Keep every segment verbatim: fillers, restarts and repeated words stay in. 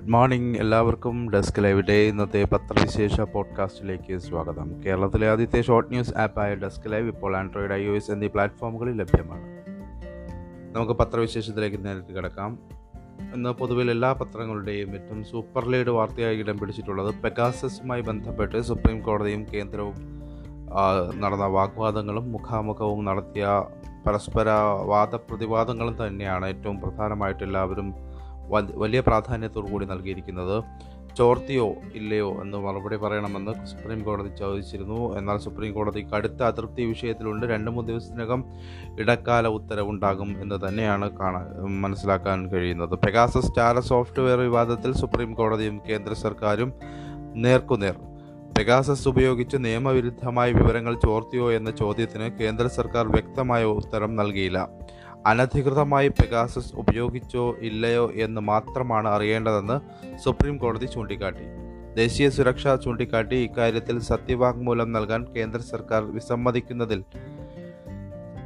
Good morning എല്ലാവർക്കും. Desk ലൈവിൻ്റെ ഇന്നത്തെ പത്രവിശേഷ പോഡ്കാസ്റ്റിലേക്ക് സ്വാഗതം. കേരളത്തിലെ ആദ്യത്തെ ഷോർട്ട് ന്യൂസ് ആപ്പായ ഡെസ്ക് ലൈവ് ഇപ്പോൾ ആൻഡ്രോയിഡ്, ഐ ഒ എസ് എന്നീ പ്ലാറ്റ്ഫോമുകളിൽ ലഭ്യമാണ്. നമുക്ക് പത്രവിശേഷത്തിലേക്ക് നേരിട്ട് കിടക്കാം. ഇന്ന് പൊതുവിൽ എല്ലാ പത്രങ്ങളുടെയും ഏറ്റവും സൂപ്പർ ലീഡ് വാർത്തയായി ഇടം പിടിച്ചിട്ടുള്ളത് പെഗാസസുമായി ബന്ധപ്പെട്ട് സുപ്രീം കോടതിയും കേന്ദ്രവും നടന്ന വാഗ്വാദങ്ങളും മുഖാമുഖവും നടത്തിയ പരസ്പര വാദപ്രതിവാദങ്ങളും തന്നെയാണ് ഏറ്റവും പ്രധാനമായിട്ട് എല്ലാവരും വലിയ പ്രാധാന്യത്തോടു കൂടി നൽകിയിരിക്കുന്നത്. ചോർത്തിയോ ഇല്ലയോ എന്ന് മറുപടി പറയണമെന്ന് സുപ്രീം കോടതി ചോദിച്ചിരുന്നു. എന്നാൽ സുപ്രീം കോടതി കടുത്ത അതൃപ്തി വിഷയത്തിലുണ്ട്. രണ്ട് മൂന്ന് ദിവസത്തിനകം ഇടക്കാല ഉത്തരവുണ്ടാകും എന്ന് തന്നെയാണ് കാണാൻ മനസ്സിലാക്കാൻ കഴിയുന്നത്. പെഗാസസ് ചാര സോഫ്റ്റ്വെയർ വിവാദത്തിൽ സുപ്രീം കോടതിയും കേന്ദ്ര സർക്കാരും നേർക്കുനേർ. പെഗാസസ് ഉപയോഗിച്ച് നിയമവിരുദ്ധമായ വിവരങ്ങൾ ചോർത്തിയോ എന്ന ചോദ്യത്തിന് കേന്ദ്ര സർക്കാർ വ്യക്തമായ ഉത്തരം നൽകിയില്ല. അനധികൃതമായി പെഗാസസ് ഉപയോഗിച്ചോ ഇല്ലയോ എന്ന് മാത്രമാണ് അറിയേണ്ടതെന്ന് സുപ്രീം കോടതി ചൂണ്ടിക്കാട്ടി. ദേശീയ സുരക്ഷ ചൂണ്ടിക്കാട്ടി ഇക്കാര്യത്തിൽ സത്യവാങ്മൂലം നൽകാൻ കേന്ദ്ര സർക്കാർ വിസമ്മതിക്കുന്നതിൽ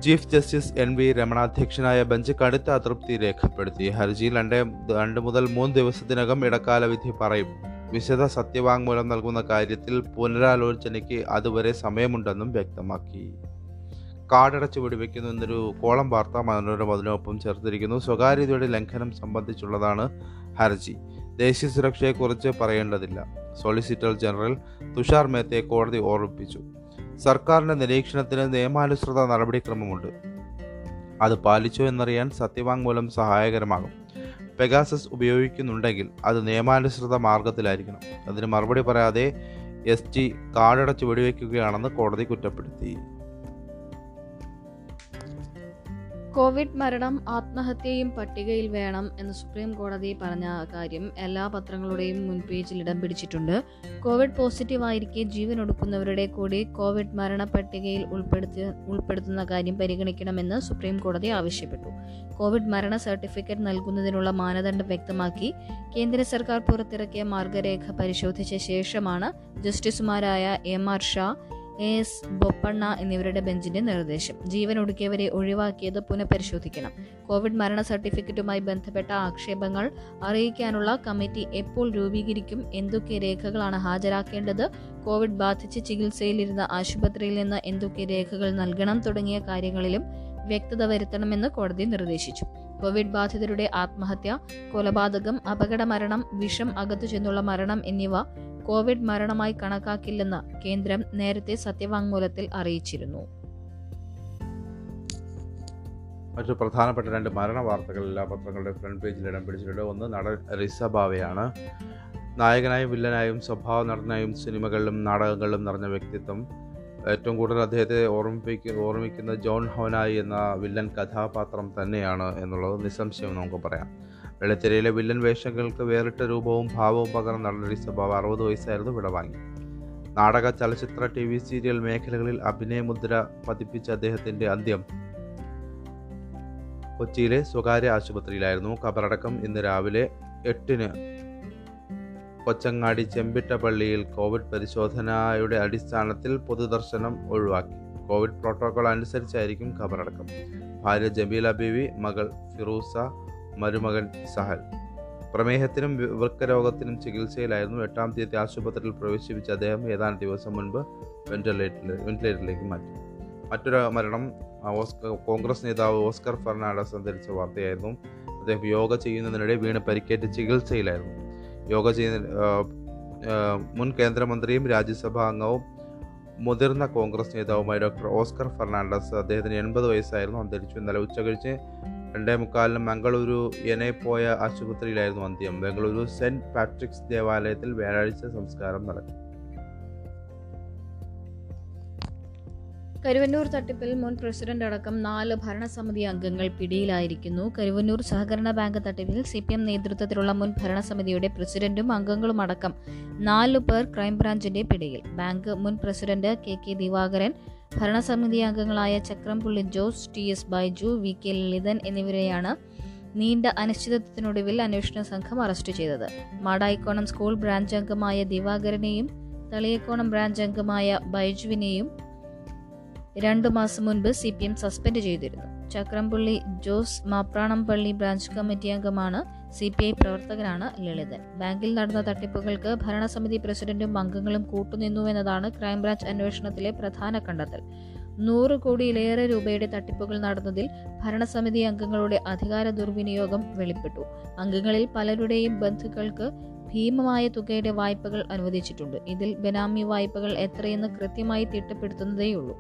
chief justice N V Ramana അധ്യക്ഷനായ ബെഞ്ച് കടുത്ത അതൃപ്തി രേഖപ്പെടുത്തി. ഹർജിയിൽ രണ്ട് രണ്ട് മുതൽ മൂന്ന് ദിവസത്തിനകം ഇടക്കാല വിധി പറയും. വിശദ സത്യവാങ്മൂലം നൽകുന്ന കാര്യത്തിൽ പുനരാലോചനയ്ക്ക് അതുവരെ സമയമുണ്ടെന്നും വ്യക്തമാക്കി. കാടടച്ചു വെടിവെക്കുന്നു എന്നൊരു കോളം വാർത്ത മനോരമ അതിനൊപ്പം ചേർത്തിരിക്കുന്നു. സ്വകാര്യതയുടെ ലംഘനം സംബന്ധിച്ചുള്ളതാണ് ഹർജി. ദേശീയ സുരക്ഷയെക്കുറിച്ച് പറയേണ്ടതില്ല. സോളിസിറ്റർ ജനറൽ തുഷാർ മേത്തയെ കോടതി ഓർമ്മിപ്പിച്ചു. സർക്കാരിൻ്റെ നിരീക്ഷണത്തിന് നിയമാനുസൃത നടപടിക്രമമുണ്ട്. അത് പാലിച്ചോ എന്നറിയാൻ സത്യവാങ്മൂലം സഹായകരമാകും. പെഗാസസ് ഉപയോഗിക്കുന്നുണ്ടെങ്കിൽ അത് നിയമാനുസൃത മാർഗത്തിലായിരിക്കണം. അതിന് മറുപടി പറയാതെ എസ് ടി കാടടച്ച് വെടിവെക്കുകയാണെന്ന് കോടതി കുറ്റപ്പെടുത്തി. കോവിഡ് മരണം ആത്മഹത്യയും പട്ടികയിൽ വേണം എന്ന് സുപ്രീം കോടതി പറഞ്ഞ കാര്യം എല്ലാ പത്രങ്ങളുടെയും മുൻപേജിൽ ഇടം പിടിച്ചിട്ടുണ്ട്. കോവിഡ് പോസിറ്റീവായിരിക്കെ ജീവനൊടുക്കുന്നവരുടെ കൂടി കോവിഡ് മരണ പട്ടികയിൽ ഉൾപ്പെടുത്തി ഉൾപ്പെടുത്തുന്ന കാര്യം പരിഗണിക്കണമെന്ന് സുപ്രീം കോടതി ആവശ്യപ്പെട്ടു. കോവിഡ് മരണ സർട്ടിഫിക്കറ്റ് നൽകുന്നതിനുള്ള മാനദണ്ഡം വ്യക്തമാക്കി കേന്ദ്ര സർക്കാർ പുറത്തിറക്കിയ മാർഗരേഖ പരിശോധിച്ച ശേഷമാണ് ജസ്റ്റിസുമാരായ M R Shah, A S Bopanna എന്നിവരുടെ ബെഞ്ചിന്റെ നിർദ്ദേശം. ജീവൻ ഒടുക്കിയവരെ ഒഴിവാക്കിയത് പുനഃപരിശോധിക്കണം. കോവിഡ് മരണ സർട്ടിഫിക്കറ്റുമായി ബന്ധപ്പെട്ട ആക്ഷേപങ്ങൾ അറിയിക്കാനുള്ള കമ്മിറ്റി എപ്പോൾ രൂപീകരിക്കും? എന്തൊക്കെ രേഖകളാണ് ഹാജരാക്കേണ്ടത്? കോവിഡ് ബാധിച്ച് ചികിത്സയിലിരുന്ന ആശുപത്രിയിൽ നിന്ന് എന്തൊക്കെ രേഖകൾ നൽകണം? തുടങ്ങിയ കാര്യങ്ങളിലും വ്യക്തത വരുത്തണമെന്ന് കോടതി നിർദ്ദേശിച്ചു. കോവിഡ് ബാധിതരുടെ ആത്മഹത്യ, കൊലപാതകം, അപകട മരണം, വിഷം അകത്തു ചെന്നുള്ള മരണം എന്നിവ കോവിഡ് മരണമായി കണക്കാക്കില്ലെന്ന് കേന്ദ്രം നേരത്തെ സത്യവാങ്മൂലത്തിൽ അറിയിച്ചിരുന്നു. മറ്റു പ്രധാനപ്പെട്ട രണ്ട് മരണ വാർത്തകൾ എല്ലാ പത്രങ്ങളുടെ ഫ്രണ്ട് പേജിൽ ഇടം പിടിച്ചിട്ടുണ്ട്. ഒന്ന്, നടൻ റിസബാവയാണ്. നായകനായും വില്ലനായും സ്വഭാവ നടനായും സിനിമകളിലും നാടകങ്ങളിലും നിറഞ്ഞ വ്യക്തിത്വം. ഏറ്റവും കൂടുതൽ അദ്ദേഹത്തെ ഓർമ്മിപ്പിക്ക ഓർമ്മിക്കുന്ന ജോൺ ഹോനായി എന്ന വില്ലൻ കഥാപാത്രം തന്നെയാണ് എന്നുള്ളത് നിസ്സംശയം നമുക്ക് പറയാം. വെള്ളിത്തിരയിലെ വില്ലൻ വേഷങ്ങൾക്ക് വേറിട്ട രൂപവും ഭാവവും പകർന്ന നടൻ റിസബാവ അറുപത് വയസ്സായിരുന്നു വിടവാങ്ങി. നാടക, ചലച്ചിത്ര, ടി വി സീരിയൽ മേഖലകളിൽ അഭിനയമുദ്ര പതിപ്പിച്ച അദ്ദേഹത്തിൻ്റെ അന്ത്യം കൊച്ചിയിലെ സ്വകാര്യ ആശുപത്രിയിലായിരുന്നു. കബറടക്കം ഇന്ന് രാവിലെ എട്ടിന് കൊച്ചങ്ങാടി ചെമ്പിട്ട പള്ളിയിൽ. കോവിഡ് പരിശോധനയുടെ അടിസ്ഥാനത്തിൽ പൊതുദർശനം ഒഴിവാക്കി. കോവിഡ് പ്രോട്ടോകോൾ അനുസരിച്ചായിരിക്കും കബറടക്കം. ഭാര്യ ജമീല ബീവി, മകൾ ഫിറൂസ, മരുമകൻ സഹൽ. പ്രമേഹത്തിനും വൃക്കരോഗത്തിനും ചികിത്സയിലായിരുന്നു. എട്ടാം തീയതി ആശുപത്രിയിൽ പ്രവേശിപ്പിച്ച അദ്ദേഹം ഏതാനും ദിവസം മുൻപ് വെന്റിലേറ്ററിൽ വെന്റിലേറ്ററിലേക്ക് മാറ്റി. മറ്റൊരു മരണം ഓസ്കർ കോൺഗ്രസ് നേതാവ് ഓസ്കർ ഫെർണാണ്ടസ് അന്തരിച്ച വാർത്തയായിരുന്നു. അദ്ദേഹം യോഗ ചെയ്യുന്നതിനിടെ വീണ് പരിക്കേറ്റ് ചികിത്സയിലായിരുന്നു. യോഗ ചെയ്യുന്ന മുൻ കേന്ദ്രമന്ത്രിയും രാജ്യസഭാ അംഗവും മുതിർന്ന കോൺഗ്രസ് നേതാവുമായ ഡോക്ടർ ഓസ്കർ ഫെർണാണ്ടസ്, അദ്ദേഹത്തിന് എൺപത് വയസ്സായിരുന്നു, അന്തരിച്ചു. ഇന്നലെ ഉച്ചകഴിച്ച് രണ്ടേ മുക്കാലിന് മംഗളൂരു എനെ പോയ ആശുപത്രിയിലായിരുന്നു അന്ത്യം. ബംഗളൂരു സെന്റ് പാട്രിക്സ് ദേവാലയത്തിൽ വ്യാഴാഴ്ച സംസ്കാരം നടക്കും. കരുവന്നൂർ തട്ടിപ്പിൽ മുൻ പ്രസിഡന്റ് അടക്കം നാല് ഭരണസമിതി അംഗങ്ങൾ പിടിയിലായിരിക്കുന്നു. കരുവന്നൂർ സഹകരണ ബാങ്ക് തട്ടിപ്പിൽ സി പി എം നേതൃത്വത്തിലുള്ള മുൻ ഭരണസമിതിയുടെ പ്രസിഡന്റും അംഗങ്ങളും അടക്കം നാലു പേർ ക്രൈംബ്രാഞ്ചിന്റെ പിടിയിൽ. ബാങ്ക് മുൻ പ്രസിഡന്റ് കെ കെ ദിവാകരൻ, ഭരണസമിതി അംഗങ്ങളായ Chakrampulli Jose, T S Baiju, V K Lalithan എന്നിവരെയാണ് നീണ്ട അനിശ്ചിതത്വത്തിനൊടുവിൽ അന്വേഷണ സംഘം അറസ്റ്റ് ചെയ്തത്. മാടായിക്കോണം സ്കൂൾ ബ്രാഞ്ച് അംഗമായ ദിവാകരനെയും തളിയക്കോണം ബ്രാഞ്ച് അംഗമായ ബൈജുവിനെയും രണ്ടു മാസം മുൻപ് സി പി എം സസ്പെൻഡ് ചെയ്തിരുന്നു. ചക്രംപള്ളി ജോസ് മാപ്രാണംപള്ളി ബ്രാഞ്ച് കമ്മിറ്റി അംഗമാണ്. സി പി ഐ പ്രവർത്തകനാണ് ലളിതൻ. ബാങ്കിൽ നടന്ന തട്ടിപ്പുകൾക്ക് ഭരണസമിതി പ്രസിഡന്റും അംഗങ്ങളും കൂട്ടുനിന്നുവെന്നതാണ് ക്രൈംബ്രാഞ്ച് അന്വേഷണത്തിലെ പ്രധാന കണ്ടെത്തൽ. നൂറ് കോടിയിലേറെ രൂപയുടെ തട്ടിപ്പുകൾ നടന്നതിൽ ഭരണസമിതി അംഗങ്ങളുടെ അധികാര ദുർവിനിയോഗം വെളിപ്പെട്ടു. അംഗങ്ങളിൽ പലരുടെയും ബന്ധുക്കൾക്ക് ഭീമമായ തുകയുടെ വായ്പകൾ അനുവദിച്ചിട്ടുണ്ട്. ഇതിൽ ബെനാമി വായ്പകൾ എത്രയെന്ന് കൃത്യമായി തിട്ടപ്പെടുത്തുന്നതേയുള്ളൂ.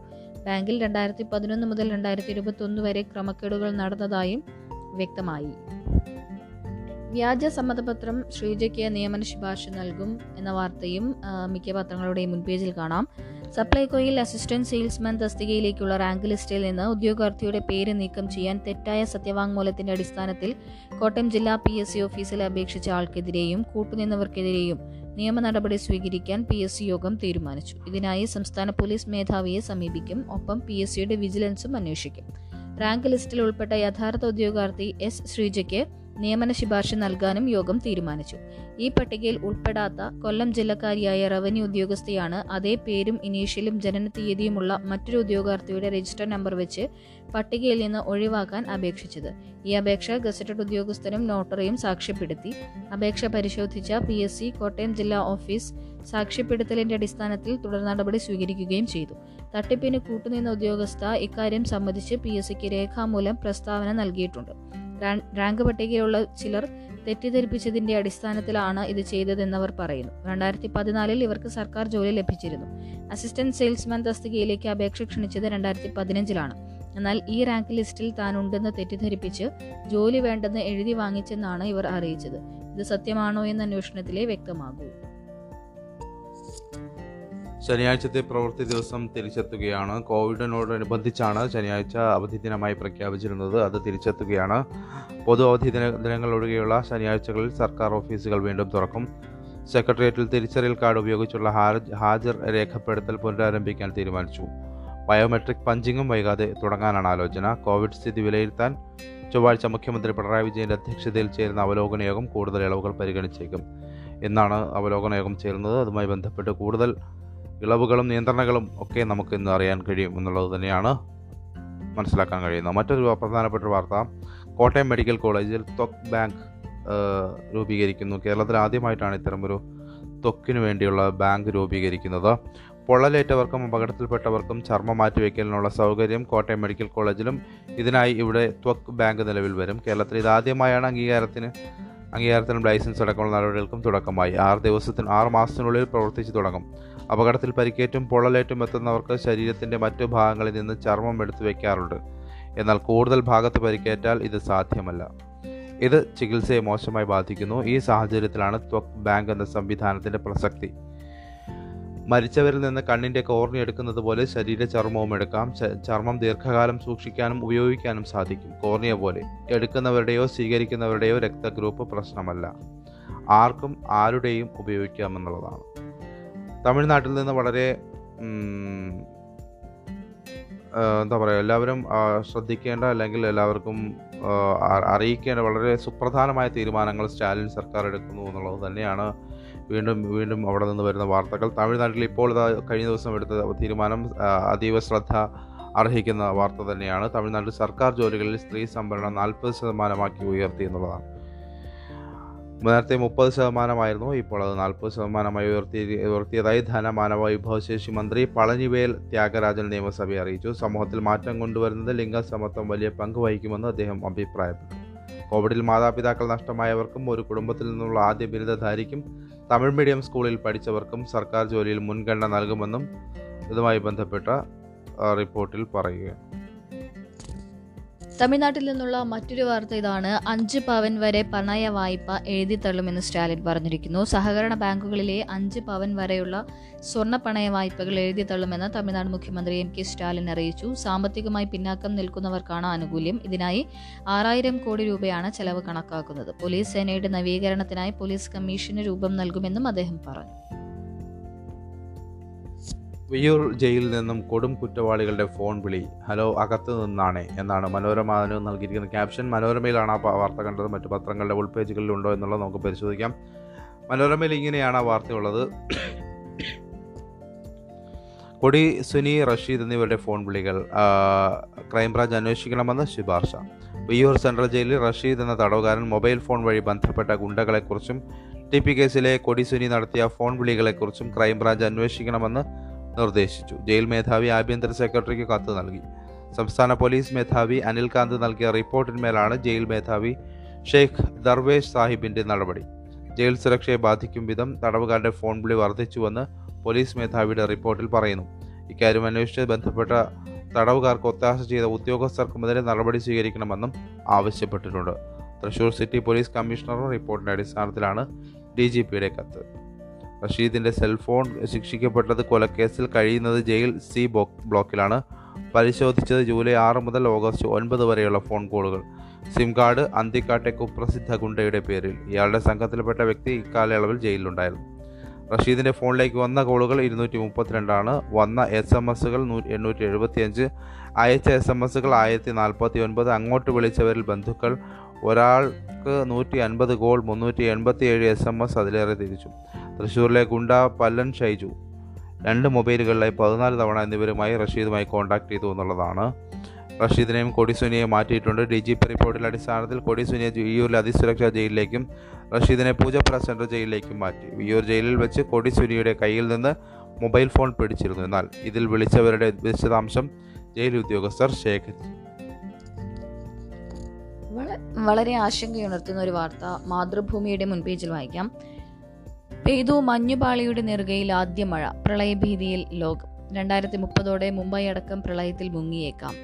ബാങ്കിൽ രണ്ടായിരത്തി പതിനൊന്ന് മുതൽ രണ്ടായിരത്തി ഇരുപത്തൊന്ന് വരെ ക്രമക്കേടുകൾ നടന്നതായും വ്യക്തമായി. വ്യാജ സമ്മതപത്രം ശ്രീജയ്ക്ക് നിയമന ശുപാർശ നൽകും എന്ന വാർത്തയും മിക്ക പത്രങ്ങളുടെയും മുൻപേജിൽ കാണാം. സപ്ലൈകോയിൽ അസിസ്റ്റന്റ് സെയിൽസ്മാൻ തസ്തികയിലേക്കുള്ള റാങ്ക് ലിസ്റ്റിൽ നിന്ന് ഉദ്യോഗാർത്ഥിയുടെ പേര് നീക്കം ചെയ്യാൻ തെറ്റായ സത്യവാങ്മൂലത്തിന്റെ അടിസ്ഥാനത്തിൽ കോട്ടയം ജില്ലാ പി എസ് സി ഓഫീസിൽ അപേക്ഷിച്ച ആൾക്കെതിരെയും കൂട്ടുനിന്നവർക്കെതിരെയും നിയമ നടപടി സ്വീകരിക്കാൻ പി എസ് സി യോഗം തീരുമാനിച്ചു. ഇതിനായി സംസ്ഥാന പോലീസ് മേധാവിയെ സമീപിക്കും. ഒപ്പം പി എസ് സിയുടെ വിജിലൻസും അന്വേഷിക്കും. റാങ്ക് ലിസ്റ്റിൽ ഉൾപ്പെട്ട യഥാർത്ഥ ഉദ്യോഗാർത്ഥി എസ് ശ്രീജയ്ക്ക് നിയമന ശുപാർശ നൽകാനും യോഗം തീരുമാനിച്ചു. ഈ പട്ടികയിൽ ഉൾപ്പെടാത്ത കൊല്ലം ജില്ലക്കാരിയായ റവന്യൂ ഉദ്യോഗസ്ഥയാണ് അതേ പേരും ഇനീഷ്യലും ജനനത്തീയതിയുമുള്ള മറ്റൊരു ഉദ്യോഗാർത്ഥിയുടെ രജിസ്റ്റർ നമ്പർ വെച്ച് പട്ടികയിൽ നിന്ന് ഒഴിവാക്കാൻ അപേക്ഷിച്ചത്. ഈ അപേക്ഷ ഗസറ്റഡ് ഉദ്യോഗസ്ഥനും നോട്ടറിയും സാക്ഷ്യപ്പെടുത്തി. അപേക്ഷ പരിശോധിച്ച പി എസ് സി കോട്ടയം ജില്ലാ ഓഫീസ് സാക്ഷ്യപ്പെടുത്തലിന്റെ അടിസ്ഥാനത്തിൽ തുടർ നടപടി സ്വീകരിക്കുകയും ചെയ്തു. തട്ടിപ്പിന് കൂട്ടുനിന്ന ഉദ്യോഗസ്ഥ ഇക്കാര്യം സംബന്ധിച്ച് പി എസ് സിക്ക് രേഖാമൂലം പ്രസ്താവന നൽകിയിട്ടുണ്ട്. റാങ്ക് പട്ടികയിലുള്ള ചിലർ തെറ്റിദ്ധരിപ്പിച്ചതിന്റെ അടിസ്ഥാനത്തിലാണ് ഇത് ചെയ്തതെന്നവർ പറയുന്നു. രണ്ടായിരത്തി പതിനാലിൽ ഇവർക്ക് സർക്കാർ ജോലി ലഭിച്ചിരുന്നു. അസിസ്റ്റന്റ് സെയിൽസ്മാൻ തസ്തികയിലേക്ക് അപേക്ഷ ക്ഷണിച്ചത് രണ്ടായിരത്തി പതിനഞ്ചിലാണ്. എന്നാൽ ഈ റാങ്ക് ലിസ്റ്റിൽ താനുണ്ടെന്ന് തെറ്റിദ്ധരിപ്പിച്ച് ജോലി വേണ്ടെന്ന് എഴുതി വാങ്ങിച്ചെന്നാണ് ഇവർ അറിയിച്ചത്. ഇത് സത്യമാണോ എന്ന് അന്വേഷണത്തിലെ വ്യക്തമാകൂ. ശനിയാഴ്ചത്തെ പ്രവൃത്തി ദിവസം തിരിച്ചെത്തുകയാണ്. കോവിഡിനോടനുബന്ധിച്ചാണ് ശനിയാഴ്ച അവധി ദിനമായി പ്രഖ്യാപിച്ചിരുന്നത്. അത് തിരിച്ചെത്തുകയാണ്. പൊതു അവധി ദിന ദിനങ്ങൾ ഒഴികെയുള്ള ശനിയാഴ്ചകളിൽ സർക്കാർ ഓഫീസുകൾ വീണ്ടും തുറക്കും. സെക്രട്ടേറിയറ്റിൽ തിരിച്ചറിയൽ കാർഡ് ഉപയോഗിച്ചുള്ള ഹാജർ രേഖപ്പെടുത്തൽ പുനരാരംഭിക്കാൻ തീരുമാനിച്ചു. ബയോമെട്രിക് പഞ്ചിങ്ങും വൈകാതെ തുടങ്ങാനാണ് ആലോചന. കോവിഡ് സ്ഥിതി വിലയിരുത്താൻ ചൊവ്വാഴ്ച മുഖ്യമന്ത്രി പിണറായി വിജയൻ്റെ അധ്യക്ഷതയിൽ ചേരുന്ന അവലോകന യോഗം കൂടുതൽ ഇളവുകൾ പരിഗണിച്ചേക്കും. എന്നാണ് അവലോകന യോഗം ചേരുന്നത്. അതുമായി ബന്ധപ്പെട്ട് കൂടുതൽ ഇളവുകളും നിയന്ത്രണങ്ങളും ഒക്കെ നമുക്ക് ഇന്ന് അറിയാൻ കഴിയും എന്നുള്ളത് തന്നെയാണ് മനസ്സിലാക്കാൻ കഴിയുന്നത്. മറ്റൊരു പ്രധാനപ്പെട്ട വാർത്ത, കോട്ടയം മെഡിക്കൽ കോളേജിൽ ത്വക്ക് ബാങ്ക് രൂപീകരിക്കുന്നു. കേരളത്തിൽ ആദ്യമായിട്ടാണ് ഇത്തരമൊരു ത്വക്കിനു വേണ്ടിയുള്ള ബാങ്ക് രൂപീകരിക്കുന്നത്. പൊള്ളലേറ്റവർക്കും അപകടത്തിൽപ്പെട്ടവർക്കും ചർമ്മം മാറ്റിവെക്കലിനുള്ള സൗകര്യം കോട്ടയം മെഡിക്കൽ കോളേജിലും. ഇതിനായി ഇവിടെ ത്വക്ക് ബാങ്ക് നിലവിൽ വരും. കേരളത്തിൽ ഇതാദ്യമായാണ്. അംഗീകാരത്തിന് അംഗീകാരത്തിനും ലൈസൻസ് അടക്കമുള്ള നടപടികൾക്കും തുടക്കമായി. ആറ് ദിവസത്തിന് ആറ് മാസത്തിനുള്ളിൽ പ്രവർത്തിച്ചു തുടങ്ങും. അപകടത്തിൽ പരിക്കേറ്റും പൊള്ളലേറ്റും എത്തുന്നവർക്ക് ശരീരത്തിൻ്റെ മറ്റു ഭാഗങ്ങളിൽ നിന്ന് ചർമ്മം എടുത്തു വയ്ക്കാറുണ്ട്. എന്നാൽ കൂടുതൽ ഭാഗത്ത് പരിക്കേറ്റാൽ ഇത് സാധ്യമല്ല. ഇത് ചികിത്സയെ മോശമായി ബാധിക്കുന്നു. ഈ സാഹചര്യത്തിലാണ് ത്വക്ക് ബാങ്ക് എന്ന സംവിധാനത്തിൻ്റെ പ്രസക്തി. മരിച്ചവരിൽ നിന്ന് കണ്ണിൻ്റെ കോർണി എടുക്കുന്നത് പോലെ ശരീര ചർമ്മവും എടുക്കാം. ചർമ്മം ദീർഘകാലം സൂക്ഷിക്കാനും ഉപയോഗിക്കാനും സാധിക്കും. കോർണിയ പോലെ എടുക്കുന്നവരുടെയോ സ്വീകരിക്കുന്നവരുടെയോ രക്തഗ്രൂപ്പ് പ്രശ്നമല്ല. ആർക്കും ആരുടെയും ഉപയോഗിക്കാമെന്നുള്ളതാണ്. തമിഴ്നാട്ടിൽ നിന്ന് വളരെ എന്താ പറയുക, എല്ലാവരും ശ്രദ്ധിക്കേണ്ട അല്ലെങ്കിൽ എല്ലാവർക്കും അറിയിക്കേണ്ട വളരെ സുപ്രധാനമായ തീരുമാനങ്ങൾ സ്റ്റാലിൻ സർക്കാർ എടുക്കുന്നു എന്നുള്ളത് തന്നെയാണ് വീണ്ടും വീണ്ടും അവിടെ നിന്ന് വരുന്ന വാർത്തകൾ. തമിഴ്നാട്ടിൽ ഇപ്പോൾ കഴിഞ്ഞ ദിവസം എടുത്ത തീരുമാനം അതീവ ശ്രദ്ധ അർഹിക്കുന്ന വാർത്ത തന്നെയാണ്. തമിഴ്നാട്ടിൽ സർക്കാർ ജോലികളിൽ സ്ത്രീ സംവരണം നാൽപ്പത് ശതമാനമാക്കി ഉയർത്തി എന്നുള്ളതാണ്. നേരത്തെ മുപ്പത് ശതമാനമായിരുന്നു, ഇപ്പോൾ അത് നാൽപ്പത് ശതമാനമായി ഉയർത്തി ഉയർത്തിയതായി ധനമാനവ വിഭവശേഷി മന്ത്രി പളനിവേൽ ത്യാഗരാജൻ നിയമസഭയെ അറിയിച്ചു. സമൂഹത്തിൽ മാറ്റം കൊണ്ടുവരുന്നത് ലിംഗസമത്വം വലിയ പങ്ക് വഹിക്കുമെന്ന് അദ്ദേഹം അഭിപ്രായപ്പെട്ടു. കോവിഡിൽ മാതാപിതാക്കൾ നഷ്ടമായവർക്കും ഒരു കുടുംബത്തിൽ നിന്നുള്ള ആദ്യ ബിരുദധാരിക്കും തമിഴ് മീഡിയം സ്കൂളിൽ പഠിച്ചവർക്കും സർക്കാർ ജോലിയിൽ മുൻഗണന നൽകുമെന്നും ഇതുമായി ബന്ധപ്പെട്ട റിപ്പോർട്ടിൽ പറയുകയാണ്. തമിഴ്നാട്ടിൽ നിന്നുള്ള മറ്റൊരു വാർത്ത ഇതാണ്. അഞ്ച് പവൻ വരെ പണയ വായ്പ എഴുതിത്തള്ളുമെന്ന് സ്റ്റാലിൻ പറഞ്ഞിരിക്കുന്നു. സഹകരണ ബാങ്കുകളിലെ അഞ്ച് പവൻ വരെയുള്ള സ്വർണ്ണ പണയ വായ്പകൾ എഴുതിത്തള്ളുമെന്ന് തമിഴ്നാട് മുഖ്യമന്ത്രി എം കെ സ്റ്റാലിൻ അറിയിച്ചു. സാമ്പത്തികമായി പിന്നാക്കം നിൽക്കുന്നവർക്കാണ് ആനുകൂല്യം. ഇതിനായി ആറായിരം കോടി രൂപയാണ് ചെലവ് കണക്കാക്കുന്നത്. പോലീസ് സേനയുടെ നവീകരണത്തിനായി പോലീസ് കമ്മീഷന് രൂപം നൽകുമെന്നും അദ്ദേഹം പറഞ്ഞു. വിയൂർ ജയിലിൽ നിന്നും കൊടും കുറ്റവാളികളുടെ ഫോൺ വിളി. ഹലോ അകത്ത് നിന്നാണ് എന്നാണ് മനോരമ നൽകിയിരിക്കുന്ന ക്യാപ്ഷൻ. മനോരമയിലാണ് ആ വാർത്ത കണ്ടത്. മറ്റു പത്രങ്ങളുടെ ഉൾപേജുകളിലുണ്ടോ എന്നുള്ളത് നമുക്ക് പരിശോധിക്കാം. മനോരമയിൽ ഇങ്ങനെയാണ് ആ വാർത്തയുള്ളത്. കൊടി സുനി റഷീദ് എന്നിവരുടെ ഫോൺ വിളികൾ ക്രൈംബ്രാഞ്ച് അന്വേഷിക്കണമെന്ന് ശുപാർശ. വിയൂർ സെൻട്രൽ ജയിലിൽ റഷീദ് എന്ന തടവുകാരൻ മൊബൈൽ ഫോൺ വഴി ബന്ധപ്പെട്ട ഗുണ്ടകളെക്കുറിച്ചും ടി പി കേസിലെ കൊടിസുനി നടത്തിയ ഫോൺ വിളികളെക്കുറിച്ചും ക്രൈംബ്രാഞ്ച് അന്വേഷിക്കണമെന്ന് നിർദ്ദേശിച്ചു. ജയിൽ മേധാവി ആഭ്യന്തര സെക്രട്ടറിക്ക് കത്ത് നൽകി. സംസ്ഥാന പോലീസ് മേധാവി അനിൽ കാന്ത് നൽകിയ റിപ്പോർട്ടിന്മേലാണ് ജയിൽ മേധാവി ഷെയ്ഖ് ദർവേഷ് സാഹിബിൻ്റെ നടപടി. ജയിൽ സുരക്ഷയെ ബാധിക്കും വിധം തടവുകാരുടെ ഫോൺ വിളി വർദ്ധിച്ചുവെന്ന് പോലീസ് മേധാവിയുടെ റിപ്പോർട്ടിൽ പറയുന്നു. ഇക്കാര്യം അന്വേഷിച്ച് ബന്ധപ്പെട്ട തടവുകാർക്ക് ഒത്താശ ചെയ്ത ഉദ്യോഗസ്ഥർക്കുമെതിരെ നടപടി സ്വീകരിക്കണമെന്നും ആവശ്യപ്പെട്ടിട്ടുണ്ട്. തൃശൂർ സിറ്റി പോലീസ് കമ്മീഷണറുടെ റിപ്പോർട്ടിൻ്റെ അടിസ്ഥാനത്തിലാണ് ഡി ജി പിയുടെ കത്ത്. റഷീദിൻ്റെ സെൽഫോൺ ശിക്ഷിക്കപ്പെട്ടത് കൊലക്കേസിൽ കഴിയുന്നത് ജയിൽ സി ബ്ലോക്കിലാണ്. പരിശോധിച്ചത് ജൂലൈ ആറ് മുതൽ ഓഗസ്റ്റ് ഒൻപത് വരെയുള്ള ഫോൺ കോളുകൾ. സിം കാർഡ് അന്തിക്കാട്ടെ കുപ്രസിദ്ധ ഗുണ്ടയുടെ പേരിൽ. ഇയാളുടെ സംഘത്തിൽപ്പെട്ട വ്യക്തി ഇക്കാലയളവിൽ ജയിലിലുണ്ടായിരുന്നു. റഷീദിൻ്റെ ഫോണിലേക്ക് വന്ന കോളുകൾ ഇരുന്നൂറ്റി മുപ്പത്തിരണ്ടാണ്. വന്ന എസ് എം എസ്സുകൾ എണ്ണൂറ്റി എഴുപത്തിയഞ്ച്, അയച്ച എസ് എം എസ്സുകൾ ആയിരത്തി നാൽപ്പത്തി ഒൻപത്. അങ്ങോട്ട് വിളിച്ചവരിൽ ബന്ധുക്കൾ ഒരാൾക്ക് നൂറ്റി അൻപത് കോൾ, മുന്നൂറ്റി എൺപത്തിയേഴ് എസ് എം എസ്, അതിലേറെ തിരിച്ചു. തൃശ്ശൂരിലെ ഗുണ്ട പല്ലൻ ഷൈജു രണ്ട് മൊബൈലുകളിലായി പതിനാല് തവണ എന്നിവരുമായി റഷീദുമായി കോൺടാക്ട് ചെയ്തു എന്നുള്ളതാണ്. റഷീദിനെയും കൊടിസുനിയെയും മാറ്റിയിട്ടുണ്ട്. ഡി ജി പി റിപ്പോർട്ടിൻ്റെ അടിസ്ഥാനത്തിൽ കൊടിസുനിയെ വിയൂരിലെ അതിസുരക്ഷാ ജയിലിലേക്കും റഷീദിനെ പൂജപ്പുര സെൻട്രൽ ജയിലിലേക്കും മാറ്റി. വിയൂർ ജയിലിൽ വെച്ച് കൊടിസുനിയുടെ കയ്യിൽ നിന്ന് മൊബൈൽ ഫോൺ പിടിച്ചിരുന്നു. എന്നാൽ ഇതിൽ വിളിച്ചവരുടെ വിശദാംശം ജയിൽ ഉദ്യോഗസ്ഥർ ശേഖരിച്ചു. വളരെ ആശങ്കയുണർത്തുന്ന ഒരു വാർത്ത മാതൃഭൂമിയുടെ മുൻപേജിൽ വായിക്കാം. പെയ്തു മഞ്ഞുപാളിയുടെ നെറുകയിൽ ആദ്യ മഴ, പ്രളയഭീതിയിൽ ലോകം. രണ്ടായിരത്തി മുപ്പതോടെ മുംബൈ അടക്കം പ്രളയത്തിൽ മുങ്ങിയേക്കാം.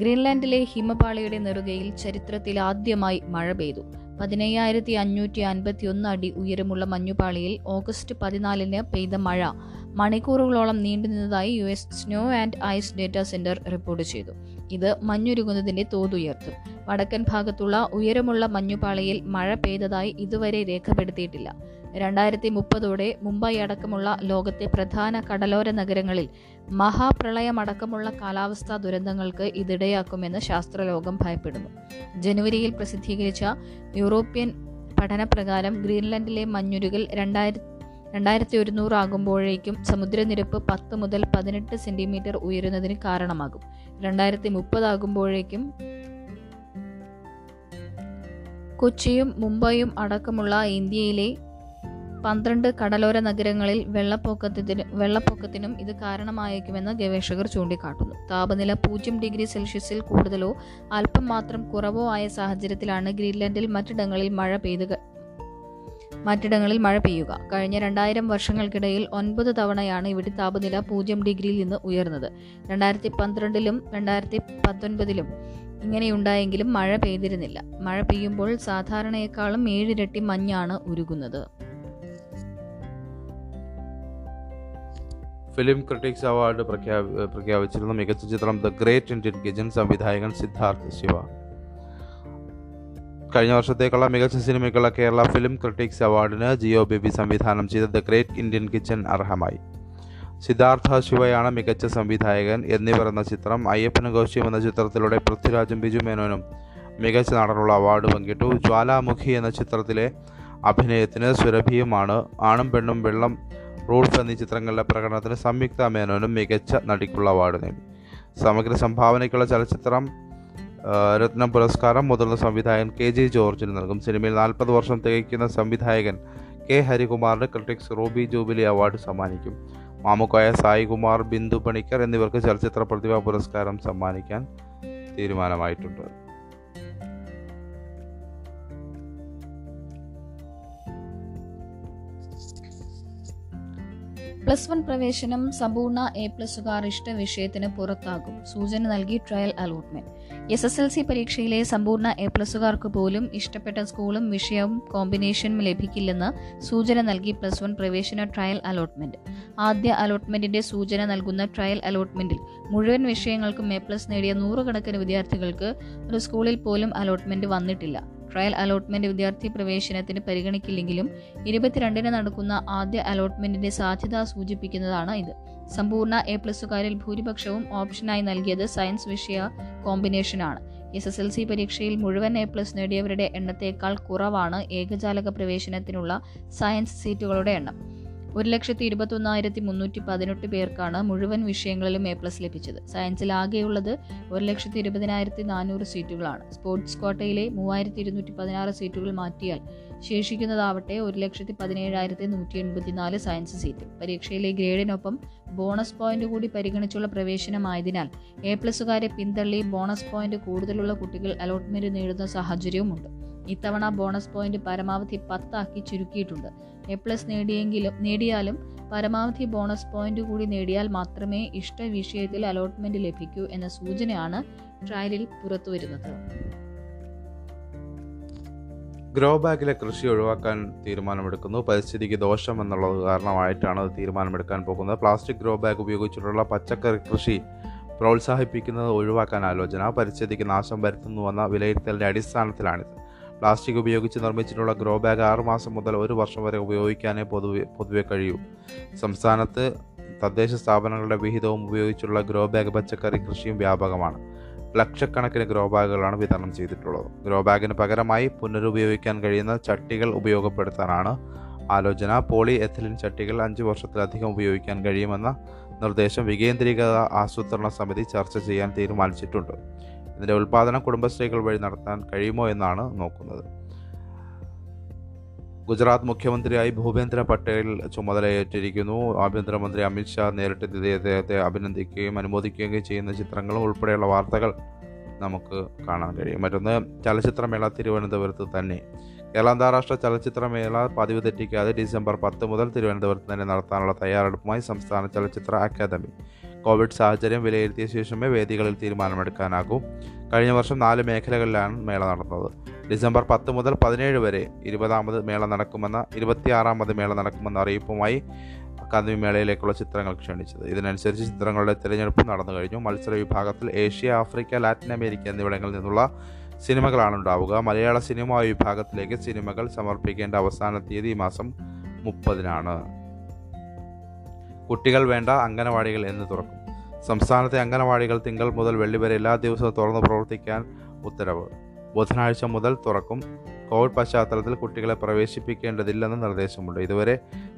ഗ്രീൻലാൻഡിലെ ഹിമപാളിയുടെ നെറുകയിൽ ചരിത്രത്തിൽ ആദ്യമായി മഴ പെയ്തു. പതിനയ്യായിരത്തി അഞ്ഞൂറ്റി അൻപത്തി ഒന്ന് അടി ഉയരമുള്ള മഞ്ഞുപാളിയിൽ ഓഗസ്റ്റ് പതിനാലിന് പെയ്ത മഴ മണിക്കൂറുകളോളം നീണ്ടുനിന്നതായി U S Snow and ice data centre report ചെയ്തു. ഇത് മഞ്ഞുരുകുന്നതിന്റെ തോതുയർത്തും. വടക്കൻ ഭാഗത്തുള്ള ഉയരമുള്ള മഞ്ഞുപാളിയിൽ മഴ പെയ്തതായി ഇതുവരെ രേഖപ്പെടുത്തിയിട്ടില്ല. രണ്ടായിരത്തി മുപ്പതോടെ മുംബൈ അടക്കമുള്ള ലോകത്തെ പ്രധാന കടലോര നഗരങ്ങളിൽ മഹാപ്രളയമടക്കമുള്ള കാലാവസ്ഥാ ദുരന്തങ്ങൾക്ക് ഇതിടയാക്കുമെന്ന് ശാസ്ത്രലോകം ഭയപ്പെടുന്നു. ജനുവരിയിൽ പ്രസിദ്ധീകരിച്ച യൂറോപ്യൻ പഠനപ്രകാരം ഗ്രീൻലൻഡിലെ മഞ്ഞുരുകൽ രണ്ടായിരത്തി രണ്ടായിരത്തി ഒരുന്നൂറ് ആകുമ്പോഴേക്കും സമുദ്രനിരപ്പ് പത്ത് മുതൽ പതിനെട്ട് സെന്റിമീറ്റർ ഉയരുന്നതിന് കാരണമാകും. രണ്ടായിരത്തി മുപ്പതാകുമ്പോഴേക്കും കൊച്ചിയും മുംബൈയും അടക്കമുള്ള ഇന്ത്യയിലെ പന്ത്രണ്ട് കടലോര നഗരങ്ങളിൽ വെള്ളപ്പൊക്കത്തിന് വെള്ളപ്പൊക്കത്തിനും ഇത് കാരണമായേക്കുമെന്ന് ഗവേഷകർ ചൂണ്ടിക്കാട്ടുന്നു. താപനില പൂജ്യം ഡിഗ്രി സെൽഷ്യസിൽ കൂടുതലോ അല്പം മാത്രം കുറവോ ആയ സാഹചര്യത്തിലാണ് ഗ്രീൻലൻഡിൽ മറ്റിടങ്ങളിൽ മഴ പെയ്യുക മറ്റിടങ്ങളിൽ മഴ പെയ്യുക കഴിഞ്ഞ രണ്ടായിരം വർഷങ്ങൾക്കിടയിൽ ഒൻപത് തവണയാണ് ഇവിടെ താപനില പൂജ്യം ഡിഗ്രിയിൽ നിന്ന് ഉയർന്നത്. രണ്ടായിരത്തി പന്ത്രണ്ടിലും രണ്ടായിരത്തി പത്തൊൻപതിലും ഇങ്ങനെയുണ്ടായെങ്കിലും മഴ പെയ്തിരുന്നില്ല. മഴ പെയ്യുമ്പോൾ സാധാരണയെക്കാളും ഏഴിരട്ടി മഞ്ഞാണ് ഉരുകുന്നത്. ഫിലിം ക്രിറ്റിക്സ് അവാർഡ് പ്രഖ്യാപിച്ചിരുന്ന മികച്ച ചിത്രം ദ ഗ്രേറ്റ് ഇന്ത്യൻ കിച്ചൻ, സംവിധായകൻ സിദ്ധാർത്ഥ ശിവ. കഴിഞ്ഞ വർഷത്തേക്കുള്ള മികച്ച സിനിമയ്ക്കുള്ള കേരള ഫിലിം ക്രിറ്റിക്സ് അവാർഡിന് ജിയോ ബേബി സംവിധാനം ചെയ്ത ദ ഗ്രേറ്റ് ഇന്ത്യൻ കിച്ചൻ അർഹമായി. സിദ്ധാർത്ഥ ശിവയാണ് മികച്ച സംവിധായകൻ എന്നിവർ എന്ന ചിത്രം. അയ്യപ്പനും ഗോഷ്യം എന്ന ചിത്രത്തിലൂടെ പൃഥ്വിരാജും ബിജു മേനോനും മികച്ച നടനുള്ള അവാർഡ് പങ്കിട്ടു. ജ്വാലാമുഖി എന്ന ചിത്രത്തിലെ അഭിനയത്തിന് സുരഭിയുമാണ്. ആണും പെണ്ണും വെള്ളം റൂൾസ് എന്നീ ചിത്രങ്ങളിലെ പ്രകടനത്തിന് സംയുക്ത മേനോനും മികച്ച നടിക്കുള്ള അവാർഡ് നേടി. സമഗ്ര സംഭാവനയ്ക്കുള്ള ചലച്ചിത്രം രത്ന പുരസ്കാരം മുതിർന്ന സംവിധായകൻ കെ ജെ ജോർജിന് നൽകും. സിനിമയിൽ നാൽപ്പത് വർഷം തികയ്ക്കുന്ന സംവിധായകൻ കെ ഹരികുമാറിന് ക്രിറ്റിക്സ് റൂബി ജൂബിലി അവാർഡ് സമ്മാനിക്കും. മാമുക്കോയ, സായി കുമാർ, ബിന്ദു പണിക്കർ എന്നിവർക്ക് ചലച്ചിത്ര പ്രതിഭാ പുരസ്കാരം സമ്മാനിക്കാൻ തീരുമാനമായിട്ടുണ്ട്. പ്ലസ് വൺ പ്രവേശനം സമ്പൂർണ്ണ എ പ്ലസുകാർ ഇഷ്ട വിഷയത്തിന് പുറത്താകും. സൂചന നൽകി trial allotment. S S L C പരീക്ഷയിലെ സമ്പൂർണ്ണ എ പ്ലസുകാർക്ക് പോലും ഇഷ്ടപ്പെട്ട സ്കൂളും വിഷയവും കോമ്പിനേഷനും ലഭിക്കില്ലെന്ന് സൂചന നൽകി പ്ലസ് വൺ പ്രവേശന ട്രയൽ അലോട്ട്മെന്റ്. ആദ്യ അലോട്ട്മെന്റിന്റെ സൂചന നൽകുന്ന ട്രയൽ അലോട്ട്മെന്റിൽ മുഴുവൻ വിഷയങ്ങൾക്കും എ പ്ലസ് നേടിയ നൂറുകണക്കിന് വിദ്യാർത്ഥികൾക്ക് ഒരു സ്കൂളിൽ പോലും അലോട്ട്മെന്റ് വന്നിട്ടില്ല. ട്രയൽ അലോട്ട്മെന്റ് വിദ്യാർത്ഥി പ്രവേശനത്തിന് പരിഗണിക്കില്ലെങ്കിലും ഇരുപത്തിരണ്ടിന് നടക്കുന്ന ആദ്യ അലോട്ട്മെന്റിന്റെ സാധ്യത സൂചിപ്പിക്കുന്നതാണ് ഇത്. സമ്പൂർണ്ണ എ പ്ലസുകാരിൽ ഭൂരിപക്ഷവും ഓപ്ഷനായി നൽകിയത് സയൻസ് വിഷയ കോമ്പിനേഷനാണ്. എസ് എസ് എൽ സി പരീക്ഷയിൽ മുഴുവൻ എ പ്ലസ് നേടിയവരുടെ എണ്ണത്തേക്കാൾ കുറവാണ് ഏകജാലക പ്രവേശനത്തിനുള്ള സയൻസ് സീറ്റുകളുടെ എണ്ണം. ഒരു ലക്ഷത്തി ഇരുപത്തി ഒന്നായിരത്തി മുന്നൂറ്റി പതിനെട്ട് പേർക്കാണ് മുഴുവൻ വിഷയങ്ങളിലും എ പ്ലസ് ലഭിച്ചത്. സയൻസിൽ ആകെയുള്ളത് ഒരു ലക്ഷത്തി ഇരുപതിനായിരത്തി നാനൂറ് സീറ്റുകളാണ്. സ്പോർട്സ് ക്വാട്ടയിലെ മൂവായിരത്തി ഇരുന്നൂറ്റി പതിനാറ് സീറ്റുകൾ മാറ്റിയാൽ ശേഷിക്കുന്നതാവട്ടെ ഒരു ലക്ഷത്തി പതിനേഴായിരത്തി നൂറ്റി എൺപത്തിനാല് സയൻസ് സീറ്റ്. പരീക്ഷയിലെ ഗ്രേഡിനൊപ്പം ബോണസ് പോയിന്റ് കൂടി പരിഗണിച്ചുള്ള പ്രവേശനമായതിനാൽ എ പ്ലസുകാരെ പിന്തള്ളി ബോണസ് പോയിന്റ് കൂടുതലുള്ള കുട്ടികൾ അലോട്ട്മെന്റ് നേടുന്ന സാഹചര്യവുമുണ്ട്. ഇത്തവണ ബോണസ് പോയിന്റ് പരമാവധി പത്താക്കി ചുരുക്കിയിട്ടുണ്ട്. എ പ്ലസ് നേടിയെങ്കിലും നേടിയാലും പരമാവധി ബോണസ് പോയിന്റ് കൂടി നേടിയാൽ മാത്രമേ ഇഷ്ട വിഷയത്തിൽ അലോട്ട്മെന്റ് ലഭിക്കൂ എന്ന സൂചനയാണ് ട്രയലിൽ പുറത്തുവരുന്നത്. ഗ്രോ ബാഗിലെ കൃഷി ഒഴിവാക്കാൻ തീരുമാനമെടുക്കുന്നു. പരിസ്ഥിതിക്ക് ദോഷം എന്നുള്ളത് കാരണമായിട്ടാണ് തീരുമാനമെടുക്കാൻ പോകുന്നത്. പ്ലാസ്റ്റിക് ഗ്രോ ബാഗ് ഉപയോഗിച്ചിട്ടുള്ള പച്ചക്കറി കൃഷി പ്രോത്സാഹിപ്പിക്കുന്നത് ഒഴിവാക്കാൻ ആലോചന. പരിസ്ഥിതിക്ക് നാശം വരുത്തുന്നുവെന്ന വിലയിരുത്തലിൻ്റെ അടിസ്ഥാനത്തിലാണിത്. പ്ലാസ്റ്റിക് ഉപയോഗിച്ച് നിർമ്മിച്ചിട്ടുള്ള ഗ്രോ ബാഗ് ആറുമാസം മുതൽ ഒരു വർഷം വരെ ഉപയോഗിക്കാനേ പൊതുവെ പൊതുവെ കഴിയൂ. സംസ്ഥാനത്ത് തദ്ദേശ സ്ഥാപനങ്ങളുടെ വിഹിതവും ഉപയോഗിച്ചുള്ള ഗ്രോ ബാഗ് പച്ചക്കറി കൃഷിയും വ്യാപകമാണ്. ലക്ഷക്കണക്കിന് ഗ്രോ ബാഗുകളാണ് വിതരണം ചെയ്തിട്ടുള്ളത്. ഗ്രോ ബാഗിന് പകരമായി പുനരുപയോഗിക്കാൻ കഴിയുന്ന ചട്ടികൾ ഉപയോഗപ്പെടുത്താനാണ് ആലോചന. പോളി എഥിലിൻ ചട്ടികൾ അഞ്ച് വർഷത്തിലധികം ഉപയോഗിക്കാൻ കഴിയുമെന്ന നിർദ്ദേശം വികേന്ദ്രീകൃത ആസൂത്രണ സമിതി ചർച്ച ചെയ്യാൻ തീരുമാനിച്ചിട്ടുണ്ട്. ഇതിൻ്റെ ഉൽപ്പാദനം കുടുംബശ്രീകൾ വഴി നടത്താൻ കഴിയുമോ എന്നാണ് നോക്കുന്നത്. ഗുജറാത്ത് മുഖ്യമന്ത്രിയായി ഭൂപേന്ദ്ര പട്ടേൽ ചുമതലയേറ്റിരിക്കുന്നു. ആഭ്യന്തരമന്ത്രി അമിത് ഷാ നേരിട്ട് ഇദ്ദേഹത്തെ അഭിനന്ദിക്കുകയും അനുമോദിക്കുകയും ചെയ്യുന്ന ചിത്രങ്ങളും ഉൾപ്പെടെയുള്ള വാർത്തകൾ നമുക്ക് കാണാൻ കഴിയും. മറ്റൊന്ന്, ചലച്ചിത്രമേള തിരുവനന്തപുരത്ത് തന്നെ. കേരള അന്താരാഷ്ട്ര ചലച്ചിത്രമേള പതിവ് തെറ്റിക്കാതെ ഡിസംബർ പത്ത് മുതൽ തിരുവനന്തപുരത്ത് തന്നെ നടത്താനുള്ള തയ്യാറെടുപ്പുമായി സംസ്ഥാന ചലച്ചിത്ര അക്കാദമി. കോവിഡ് സാഹചര്യം വിലയിരുത്തിയ ശേഷമേ വേദികളിൽ തീരുമാനമെടുക്കാനാകൂ. കഴിഞ്ഞ വർഷം നാല് മേഖലകളിലാണ് മേള നടന്നത്. ഡിസംബർ പത്ത് മുതൽ പതിനേഴ് വരെ ഇരുപതാമത് മേള നടക്കുമെന്ന ഇരുപത്തിയാറാമത് മേള നടക്കുമെന്ന അറിയിപ്പുമായി അക്കാദമി മേളയിലേക്കുള്ള ചിത്രങ്ങൾ ക്ഷണിച്ചത്. ഇതിനനുസരിച്ച് ചിത്രങ്ങളുടെ തിരഞ്ഞെടുപ്പ് നടന്നു കഴിഞ്ഞു. മത്സര വിഭാഗത്തിൽ ഏഷ്യ, ആഫ്രിക്ക, ലാറ്റിൻ അമേരിക്ക എന്നിവിടങ്ങളിൽ നിന്നുള്ള സിനിമകളാണ് ഉണ്ടാവുക. മലയാള സിനിമാ വിഭാഗത്തിലേക്ക് സിനിമകൾ സമർപ്പിക്കേണ്ട അവസാന തീയതി ഈ മാസം മുപ്പതിനാണ്. കുട്ടികൾ വേണ്ട അംഗനവാടികൾ എന്ന് തുറക്കും. സംസ്ഥാനത്തെ അംഗനവാടികൾ തിങ്കൾ മുതൽ വെള്ളി വരെ എല്ലാ ദിവസവും തുറന്ന് പ്രവർത്തിക്കാൻ ഉത്തരവ്. ബുധനാഴ്ച മുതൽ തുറക്കും. കോവിഡ് പശ്ചാത്തലത്തിൽ കുട്ടികളെ പ്രവേശിപ്പിക്കേണ്ടതില്ലെന്ന് നിർദ്ദേശമുണ്ട്. ഇതുവരെ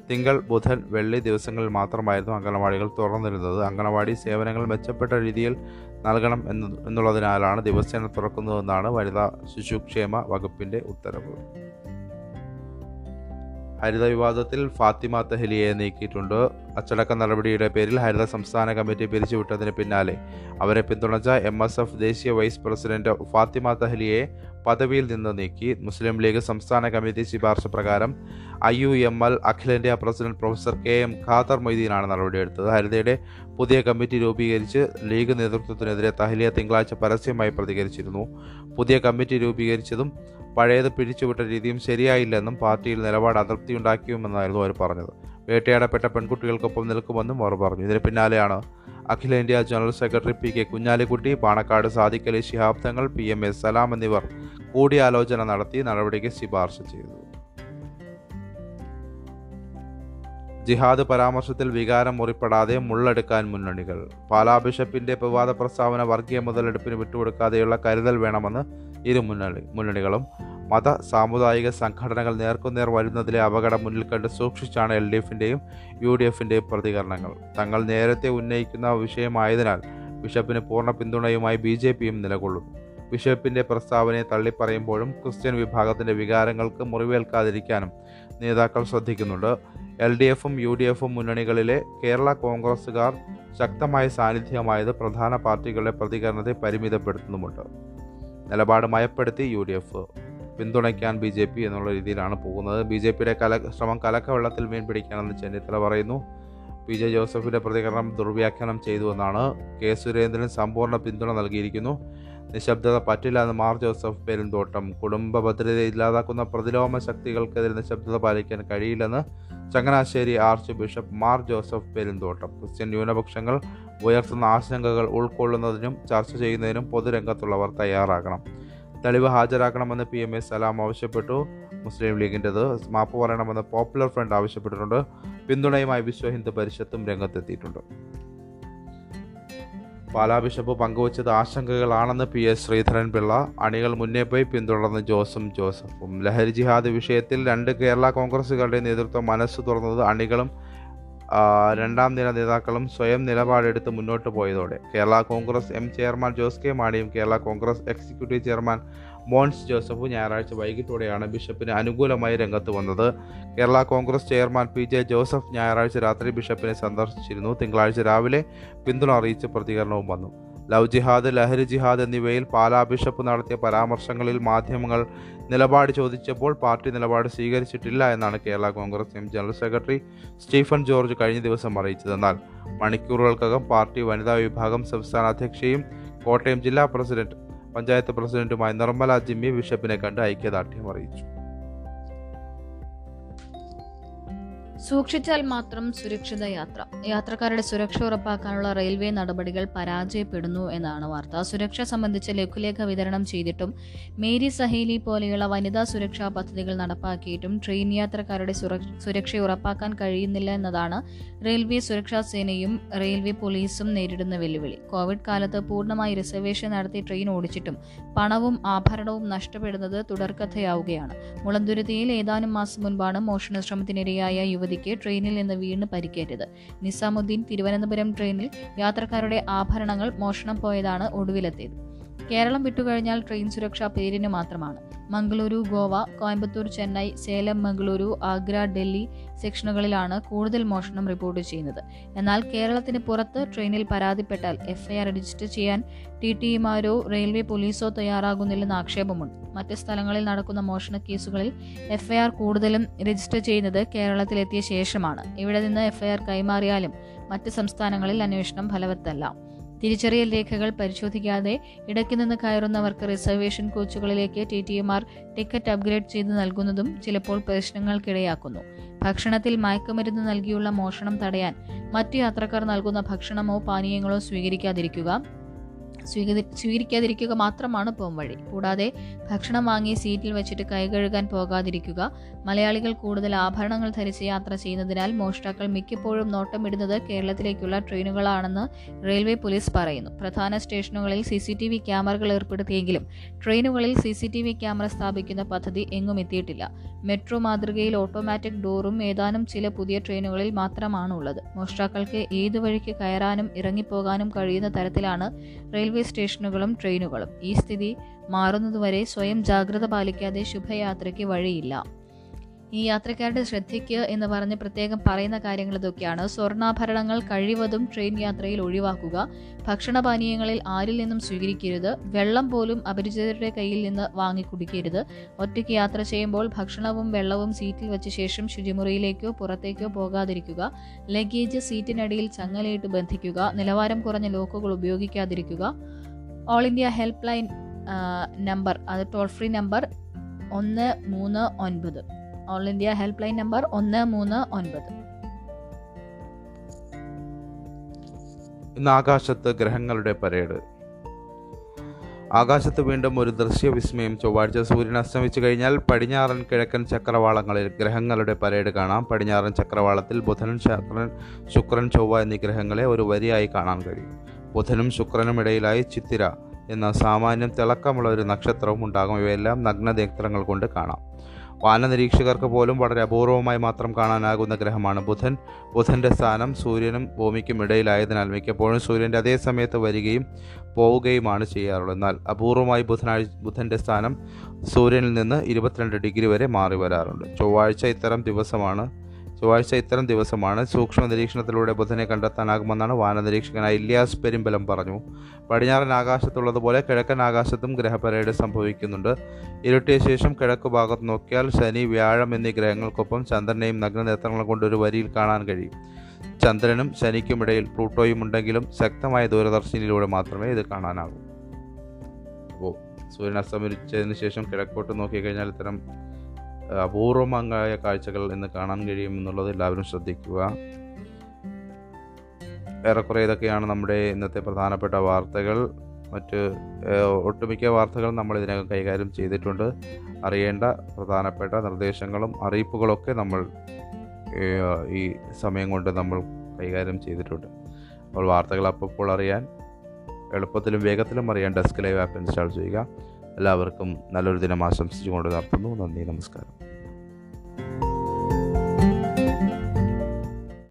തിങ്കൾ, ബുധൻ, വെള്ളി ദിവസങ്ങളിൽ മാത്രമായിരുന്നു അംഗനവാടികൾ തുറന്നിരുന്നത്. അംഗനവാടി സേവനങ്ങൾ മെച്ചപ്പെട്ട രീതിയിൽ നൽകണം എന്ന് എന്നുള്ളതിനാലാണ് ദിവസേന തുറക്കുന്നതെന്നാണ് വനിതാ ശിശുക്ഷേമ വകുപ്പിൻ്റെ ഉത്തരവ്. ഹരിത വിവാദത്തിൽ ഫാത്തിമ തഹലിയെ നീക്കിയിട്ടുണ്ട്. അച്ചടക്ക നടപടിയുടെ പേരിൽ ഹരിത സംസ്ഥാന കമ്മിറ്റി പിരിച്ചുവിട്ടതിന് പിന്നാലെ അവരെ പിന്തുണച്ച എം എസ് എഫ് ദേശീയ വൈസ് പ്രസിഡന്റ് ഫാത്തിമ തഹലിയെ പദവിയിൽ നിന്ന് നീക്കി. മുസ്ലിം ലീഗ് സംസ്ഥാന കമ്മിറ്റി ശിപാർശ പ്രകാരം ഐ യു എം എൽ അഖിലേന്ത്യാ president professor K M Khader മൊയ്തീനാണ് നടപടിയെടുത്തത്. ഹരിതയുടെ പുതിയ കമ്മിറ്റി രൂപീകരിച്ച് ലീഗ് നേതൃത്വത്തിനെതിരെ തഹലിയ തിങ്കളാഴ്ച പരസ്യമായി പ്രതികരിച്ചിരുന്നു. പുതിയ കമ്മിറ്റി രൂപീകരിച്ചതും പഴയത് പിരിച്ചുവിട്ട രീതിയും ശരിയായില്ലെന്നും പാർട്ടിയിൽ നിലപാട് അതൃപ്തിയുണ്ടാക്കിയുമെന്നായിരുന്നു അവർ പറഞ്ഞത്. വേട്ടയാടപ്പെട്ട പെൺകുട്ടികൾക്കൊപ്പം നിൽക്കുമെന്നും അവർ പറഞ്ഞു. ഇതിന് പിന്നാലെയാണ് അഖിലേന്ത്യാ general secretary P K Kunhalikutty, Panakkad Sadiqali Shihab Thangal, P M A സലാം എന്നിവർ കൂടിയാലോചന നടത്തി നടപടിക്ക് ശുപാർശ ചെയ്തു. ജിഹാദ് പരാമർശത്തിൽ വികാരം മുറിപ്പെടാതെ മുള്ളെടുക്കാൻ മുന്നണികൾ. പാലാ ബിഷപ്പിൻ്റെ വിവാദ പ്രസ്താവന വർഗീയ മുതലെടുപ്പിന് വിട്ടുകൊടുക്കാതെയുള്ള കരുതൽ വേണമെന്ന് ഇരു മുന്നണി മുന്നണികളും മത സാമുദായിക സംഘടനകൾ നേർക്കുനേർ വരുന്നതിലെ അപകടം മുന്നിൽ കണ്ട് സൂക്ഷിച്ചാണ് എൽ ഡി എഫിൻ്റെയും യു ഡി എഫിൻ്റെയും പ്രതികരണങ്ങൾ. തങ്ങൾ നേരത്തെ ഉന്നയിക്കുന്ന വിഷയമായതിനാൽ ബിഷപ്പിന് പൂർണ്ണ പിന്തുണയുമായി ബി ജെ പിയും നിലകൊള്ളുന്നു. ബിഷപ്പിൻ്റെ പ്രസ്താവനയെ തള്ളിപ്പറയുമ്പോഴും ക്രിസ്ത്യൻ വിഭാഗത്തിൻ്റെ വികാരങ്ങൾക്ക് മുറിവേൽക്കാതിരിക്കാനും നേതാക്കൾ ശ്രദ്ധിക്കുന്നുണ്ട്. എൽ ഡി എഫും യു ഡി എഫും മുന്നണികളിലെ കേരള കോൺഗ്രസുകാർ ശക്തമായ സാന്നിധ്യമായത് പ്രധാന പാർട്ടികളുടെ പ്രതികരണത്തെ പരിമിതപ്പെടുത്തുന്നുമുണ്ട്. നിലപാട് മയപ്പെടുത്തി യു ഡി എഫ് പിന്തുണയ്ക്കാൻ ബി ജെ പി എന്നുള്ള രീതിയിലാണ് പോകുന്നത്. ബി ജെ പിയുടെ കല ശ്രമം കലക്കവെള്ളത്തിൽ മീൻ പിടിക്കാനെന്ന് ചെന്നിത്തല പറയുന്നു. പി ജെ ജോസഫിൻ്റെ പ്രതികരണം ദുർവ്യാഖ്യാനം ചെയ്തുവെന്നാണ്. കെ സുരേന്ദ്രൻ സമ്പൂർണ്ണ പിന്തുണ നൽകിയിരിക്കുന്നു. നിശബ്ദത പറ്റില്ല എന്ന് മാർ ജോസഫ് പെരുന്തോട്ടം. കുടുംബ ഭദ്രത ഇല്ലാതാക്കുന്ന പ്രതിലോമ ശക്തികൾക്കെതിരെ നിശബ്ദത പാലിക്കാൻ കഴിയില്ലെന്ന് Changanassery archbishop Mar Joseph Perumthottam. Christian ന്യൂനപക്ഷങ്ങൾ ഉയർത്തുന്ന ആശങ്കകൾ ഉൾക്കൊള്ളുന്നതിനും ചർച്ച ചെയ്യുന്നതിനും പൊതുരംഗത്തുള്ളവർ തയ്യാറാകണം. തെളിവ് ഹാജരാക്കണമെന്ന് പി എം എ സലാം ആവശ്യപ്പെട്ടു. മുസ്ലിം ലീഗിൻ്റെത് മാപ്പ് പറയണമെന്ന് പോപ്പുലർ ഫ്രണ്ട് ആവശ്യപ്പെട്ടിട്ടുണ്ട്. പിന്തുണയുമായി വിശ്വ ഹിന്ദു പരിഷത്തും രംഗത്തെത്തിയിട്ടുണ്ട്. പാലാ ബിഷപ്പ് പങ്കുവച്ചത് ആശങ്കകളാണെന്ന് പി എസ് ശ്രീധരൻ പിള്ള. അണികൾ മുന്നേ പോയി പിന്തുടർന്ന് ജോസും ജോസഫും. ലഹരി ജിഹാദ് വിഷയത്തിൽ രണ്ട് കേരള കോൺഗ്രസുകാരുടെ നേതൃത്വം മനസ്സ് തുറന്നത് അണികളും രണ്ടാം നില നേതാക്കളും സ്വയം നിലപാടെടുത്ത് മുന്നോട്ട് പോയതോടെ Kerala Congress M chairman Jose K മാണിയും കേരള കോൺഗ്രസ് എക്സിക്യൂട്ടീവ് ചെയർമാൻ മോൻസ് ജോസഫും ഞായറാഴ്ച വൈകിട്ടോടെയാണ് ബിഷപ്പിന് അനുകൂലമായി രംഗത്ത് വന്നത്. Kerala Congress chairman P J Joseph ഞായറാഴ്ച രാത്രി ബിഷപ്പിനെ സന്ദർശിച്ചിരുന്നു. തിങ്കളാഴ്ച രാവിലെ പിന്തുണ അറിയിച്ച് പ്രതികരണവും വന്നു. ലവ് ജിഹാദ്, ലഹരി ജിഹാദ് എന്നിവയിൽ പാലാ ബിഷപ്പ് നടത്തിയ പരാമർശങ്ങളിൽ മാധ്യമങ്ങൾ നിലപാട് ചോദിച്ചപ്പോൾ പാർട്ടി നിലപാട് സ്വീകരിച്ചിട്ടില്ല എന്നാണ് Kerala Congress M general secretary Stephen George കഴിഞ്ഞ ദിവസം അറിയിച്ചത്. എന്നാൽ മണിക്കൂറുകൾക്കകം പാർട്ടി വനിതാ വിഭാഗം സംസ്ഥാന അധ്യക്ഷയും കോട്ടയം ജില്ലാ പ്രസിഡന്റ് പഞ്ചായത്ത് പ്രസിഡന്റുമായ നിർമ്മല ജിമ്മി ബിഷപ്പിനെ കണ്ട് ഐക്യദാർഢ്യം അറിയിച്ചു. സൂക്ഷിച്ചാൽ മാത്രം സുരക്ഷിത യാത്ര. യാത്രക്കാരുടെ സുരക്ഷ ഉറപ്പാക്കാനുള്ള റെയിൽവേ നടപടികൾ പരാജയപ്പെടുന്നു എന്നാണ് വാർത്ത. സുരക്ഷ സംബന്ധിച്ച് ലഘുലേഖ വിതരണം ചെയ്തിട്ടും മേരി സഹേലി പോലെയുള്ള വനിതാ സുരക്ഷാ പദ്ധതികൾ നടപ്പാക്കിയിട്ടും ട്രെയിൻ യാത്രക്കാരുടെ സുരക്ഷ ഉറപ്പാക്കാൻ കഴിയുന്നില്ല എന്നതാണ് റെയിൽവേ സുരക്ഷാ സേനയും റെയിൽവേ പോലീസും നേരിടുന്ന വെല്ലുവിളി. കോവിഡ് കാലത്ത് പൂർണ്ണമായി റിസർവേഷൻ നടത്തി ട്രെയിൻ ഓടിച്ചിട്ടും പണവും ആഭരണവും നഷ്ടപ്പെടുന്നത് തുടർക്കഥയാവുകയാണ്. മുളന്തുരുത്തിയിൽ ഏതാനും മാസം മുൻപാണ് മോഷണ ശ്രമത്തിനിരയായ യുവതി ട്രെയിനിൽ നിന്ന് വീണ് പരിക്കേറ്റത്. നിസാമുദ്ദീൻ തിരുവനന്തപുരം ട്രെയിനിൽ യാത്രക്കാരുടെ ആഭരണങ്ങൾ മോഷണം പോയതാണ് ഒടുവിലെത്തിയത്. കേരളം വിട്ടുകഴിഞ്ഞാൽ ട്രെയിൻ സുരക്ഷ പേരിന് മാത്രമാണ്. മംഗളൂരു, ഗോവ, കോയമ്പത്തൂർ, ചെന്നൈ, സേലം, മംഗളൂരു, ആഗ്ര, ഡൽഹി സെക്ഷനുകളിലാണ് കൂടുതൽ മോഷണം റിപ്പോർട്ട് ചെയ്യുന്നത്. എന്നാൽ കേരളത്തിന് പുറത്ത് ട്രെയിനിൽ പരാതിപ്പെട്ടാൽ എഫ് ഐ ആർ രജിസ്റ്റർ ചെയ്യാൻ ടി ടിമാരോ റെയിൽവേ പോലീസോ തയ്യാറാകുന്നില്ലെന്ന് ആക്ഷേപമുണ്ട്. മറ്റ് സ്ഥലങ്ങളിൽ നടക്കുന്ന മോഷണ കേസുകളിൽ എഫ് ഐ ആർ കൂടുതലും രജിസ്റ്റർ ചെയ്യുന്നത് കേരളത്തിലെത്തിയ ശേഷമാണ്. ഇവിടെ നിന്ന് എഫ് ഐ ആർ കൈമാറിയാലും മറ്റ് സംസ്ഥാനങ്ങളിൽ അന്വേഷണം ഫലവത്തല്ല. തിരിച്ചറിയൽ രേഖകൾ പരിശോധിക്കാതെ ഇടയ്ക്കുനിന്ന് കയറുന്നവർക്ക് റിസർവേഷൻ കോച്ചുകളിലേക്ക് ടി ടി എമാർ ടിക്കറ്റ് അപ്ഗ്രേഡ് ചെയ്ത് നൽകുന്നതും ചിലപ്പോൾ പ്രശ്നങ്ങൾക്കിടയാക്കുന്നു. ഭക്ഷണത്തിൽ മയക്കുമരുന്ന് നൽകിയുള്ള മോഷണം തടയാൻ മറ്റു യാത്രക്കാർ നൽകുന്ന ഭക്ഷണമോ പാനീയങ്ങളോ സ്വീകരിക്കാതിരിക്കുക സ്വീകരിക്കാതിരിക്കുക മാത്രമാണ് പോംവഴി. കൂടാതെ ഭക്ഷണം വാങ്ങി സീറ്റിൽ വെച്ചിട്ട് കൈകഴുകാൻ പോകാതിരിക്കുക. മലയാളികൾ കൂടുതൽ ആഭരണങ്ങൾ ധരിച്ച് യാത്ര ചെയ്യുന്നതിനാൽ മോഷ്ടാക്കൾ മിക്കപ്പോഴും നോട്ടമിടുന്നത് കേരളത്തിലേക്കുള്ള ട്രെയിനുകളാണെന്ന് റെയിൽവേ പോലീസ് പറയുന്നു. പ്രധാന സ്റ്റേഷനുകളിൽ സി സി ടി വി ക്യാമറകൾ ഏർപ്പെടുത്തിയെങ്കിലും ട്രെയിനുകളിൽ C C T V camera സ്ഥാപിക്കുന്ന പദ്ധതി എങ്ങും എത്തിയിട്ടില്ല. മെട്രോ മാതൃകയിൽ ഓട്ടോമാറ്റിക് ഡോറും ഏതാനും ചില പുതിയ ട്രെയിനുകളിൽ മാത്രമാണുള്ളത്. മോഷ്ടാക്കൾക്ക് ഏതു വഴിക്ക് കയറാനും ഇറങ്ങിപ്പോകാനും കഴിയുന്ന തരത്തിലാണ് റെയിൽവേ സ്റ്റേഷനുകളും ട്രെയിനുകളും. ഈ സ്ഥിതി മാറുന്നതുവരെ സ്വയം ജാഗ്രത പാലിക്കാതെ ശുഭയാത്രയ്ക്ക് വഴിയില്ല. ഈ യാത്രക്കാരുടെ ശ്രദ്ധയ്ക്ക് എന്ന് പറഞ്ഞ് പ്രത്യേകം പറയുന്ന കാര്യങ്ങൾ ഇതൊക്കെയാണ്: സ്വർണ്ണാഭരണങ്ങൾ കഴിവതും ട്രെയിൻ യാത്രയിൽ ഒഴിവാക്കുക, ഭക്ഷണപാനീയങ്ങളിൽ ആരിൽ നിന്നും സ്വീകരിക്കരുത്, വെള്ളം പോലും അപരിചിതരുടെ കയ്യിൽ നിന്ന് വാങ്ങിക്കുടിക്കരുത്, ഒറ്റയ്ക്ക് യാത്ര ചെയ്യുമ്പോൾ ഭക്ഷണവും വെള്ളവും സീറ്റിൽ വെച്ച ശേഷം ശുചിമുറിയിലേക്കോ പുറത്തേക്കോ പോകാതിരിക്കുക, ലഗേജ് സീറ്റിനടിയിൽ ചങ്ങലയിട്ട് ബന്ധിക്കുക, നിലവാരം കുറഞ്ഞ ലോക്കുകൾ ഉപയോഗിക്കാതിരിക്കുക. All India help line number, അത് ടോൾ ഫ്രീ നമ്പർ ഒന്ന് മൂന്ന് ഒൻപത്. All India help line number ഒന്ന് മൂന്ന് ഒൻപത്. ഇന്ന് ആകാശത്ത് ഗ്രഹങ്ങളുടെ പരേഡ്. ആകാശത്ത് വീണ്ടും ഒരു ദൃശ്യവിസ്മയം. ചൊവ്വാഴ്ച സൂര്യൻ അസ്തമിച്ചു കഴിഞ്ഞാൽ പടിഞ്ഞാറൻ കിഴക്കൻ ചക്രവാളങ്ങളിൽ ഗ്രഹങ്ങളുടെ പരേഡ് കാണാം. പടിഞ്ഞാറൻ ചക്രവാളത്തിൽ ബുധൻ, ശുക്രൻ ശുക്രൻ ചൊവ്വ എന്നീ ഗ്രഹങ്ങളെ ഒരു വരിയായി കാണാൻ കഴിയും. ബുധനും ശുക്രനും ഇടയിലായി ചിത്തിര എന്ന സാമാന്യം തിളക്കമുള്ള ഒരു നക്ഷത്രവും ഉണ്ടാകും. ഇവയെല്ലാം നഗ്നനേത്രങ്ങൾ കൊണ്ട് കാണാം. വാന നിരീക്ഷകർക്ക് പോലും വളരെ അപൂർവമായി മാത്രം കാണാനാകുന്ന ഗ്രഹമാണ് ബുധൻ. ബുധൻ്റെ സ്ഥാനം സൂര്യനും ഭൂമിക്കും ഇടയിലായതിനാൽ മിക്കപ്പോഴും സൂര്യൻ്റെ അതേ സമയത്ത് വരികയും പോവുകയുമാണ് ചെയ്യാറുള്ളത്. എന്നാൽ അപൂർവമായി ബുധനാഴ്ച ബുധൻ്റെ സ്ഥാനം സൂര്യനിൽ നിന്ന് ഇരുപത്തിരണ്ട് ഡിഗ്രി വരെ മാറി വരാറുണ്ട്. ചൊവ്വാഴ്ച ഇത്തരം ദിവസമാണ് ചൊവ്വാഴ്ച ഇത്തരം ദിവസമാണ് സൂക്ഷ്മ നിരീക്ഷണത്തിലൂടെ ബുധനെ കണ്ടെത്താനാകുമെന്നാണ് വാനനിരീക്ഷകനായ ഇല്യാസ് പെരുമ്പലം പറഞ്ഞു. പടിഞ്ഞാറൻ ആകാശത്തുള്ളതുപോലെ കിഴക്കൻ ആകാശത്തും ഗ്രഹപരേഡ് സംഭവിക്കുന്നുണ്ട്. ഇരുട്ടിയ ശേഷം കിഴക്ക് ഭാഗത്ത് നോക്കിയാൽ ശനി, വ്യാഴം എന്നീ ഗ്രഹങ്ങൾക്കൊപ്പം ചന്ദ്രനെയും നഗ്നനേത്രങ്ങൾ കൊണ്ട് ഒരു വരിയിൽ കാണാൻ കഴിയും. ചന്ദ്രനും ശനിക്കുമിടയിൽ പ്ലൂട്ടോയും ഉണ്ടെങ്കിലും ശക്തമായ ദൂരദർശനിലൂടെ മാത്രമേ ഇത് കാണാനാകൂ. അപ്പോൾ സൂര്യൻ അസ്തമിച്ചതിന് ശേഷം കിഴക്കോട്ട് നോക്കിക്കഴിഞ്ഞാൽ ഇത്തരം അപൂർവമായ കാഴ്ചകൾ ഇന്ന് കാണാൻ കഴിയുമെന്നുള്ളത് എല്ലാവരും ശ്രദ്ധിക്കുക. ഏറെക്കുറെ ഇതൊക്കെയാണ് നമ്മുടെ ഇന്നത്തെ പ്രധാനപ്പെട്ട വാർത്തകൾ. മറ്റ് ഒട്ടുമിക്ക വാർത്തകൾ നമ്മൾ ഇതിനകം കൈകാര്യം ചെയ്തിട്ടുണ്ട്. അറിയേണ്ട പ്രധാനപ്പെട്ട നിർദ്ദേശങ്ങളും അറിയിപ്പുകളൊക്കെ നമ്മൾ ഈ സമയം കൊണ്ട് നമ്മൾ കൈകാര്യം ചെയ്തിട്ടുണ്ട്. അപ്പോൾ വാർത്തകൾ അപ്പോൾ അറിയാൻ എളുപ്പത്തിലും വേഗത്തിലും അറിയാൻ ഡെസ്ക് ലൈവ് ആപ്പ് ഇൻസ്റ്റാൾ ചെയ്യുക. എല്ലാവർക്കും നല്ലൊരു ദിനം ആശംസിച്ചുകൊണ്ട് നിർത്തുന്നു. നന്ദി, നമസ്കാരം.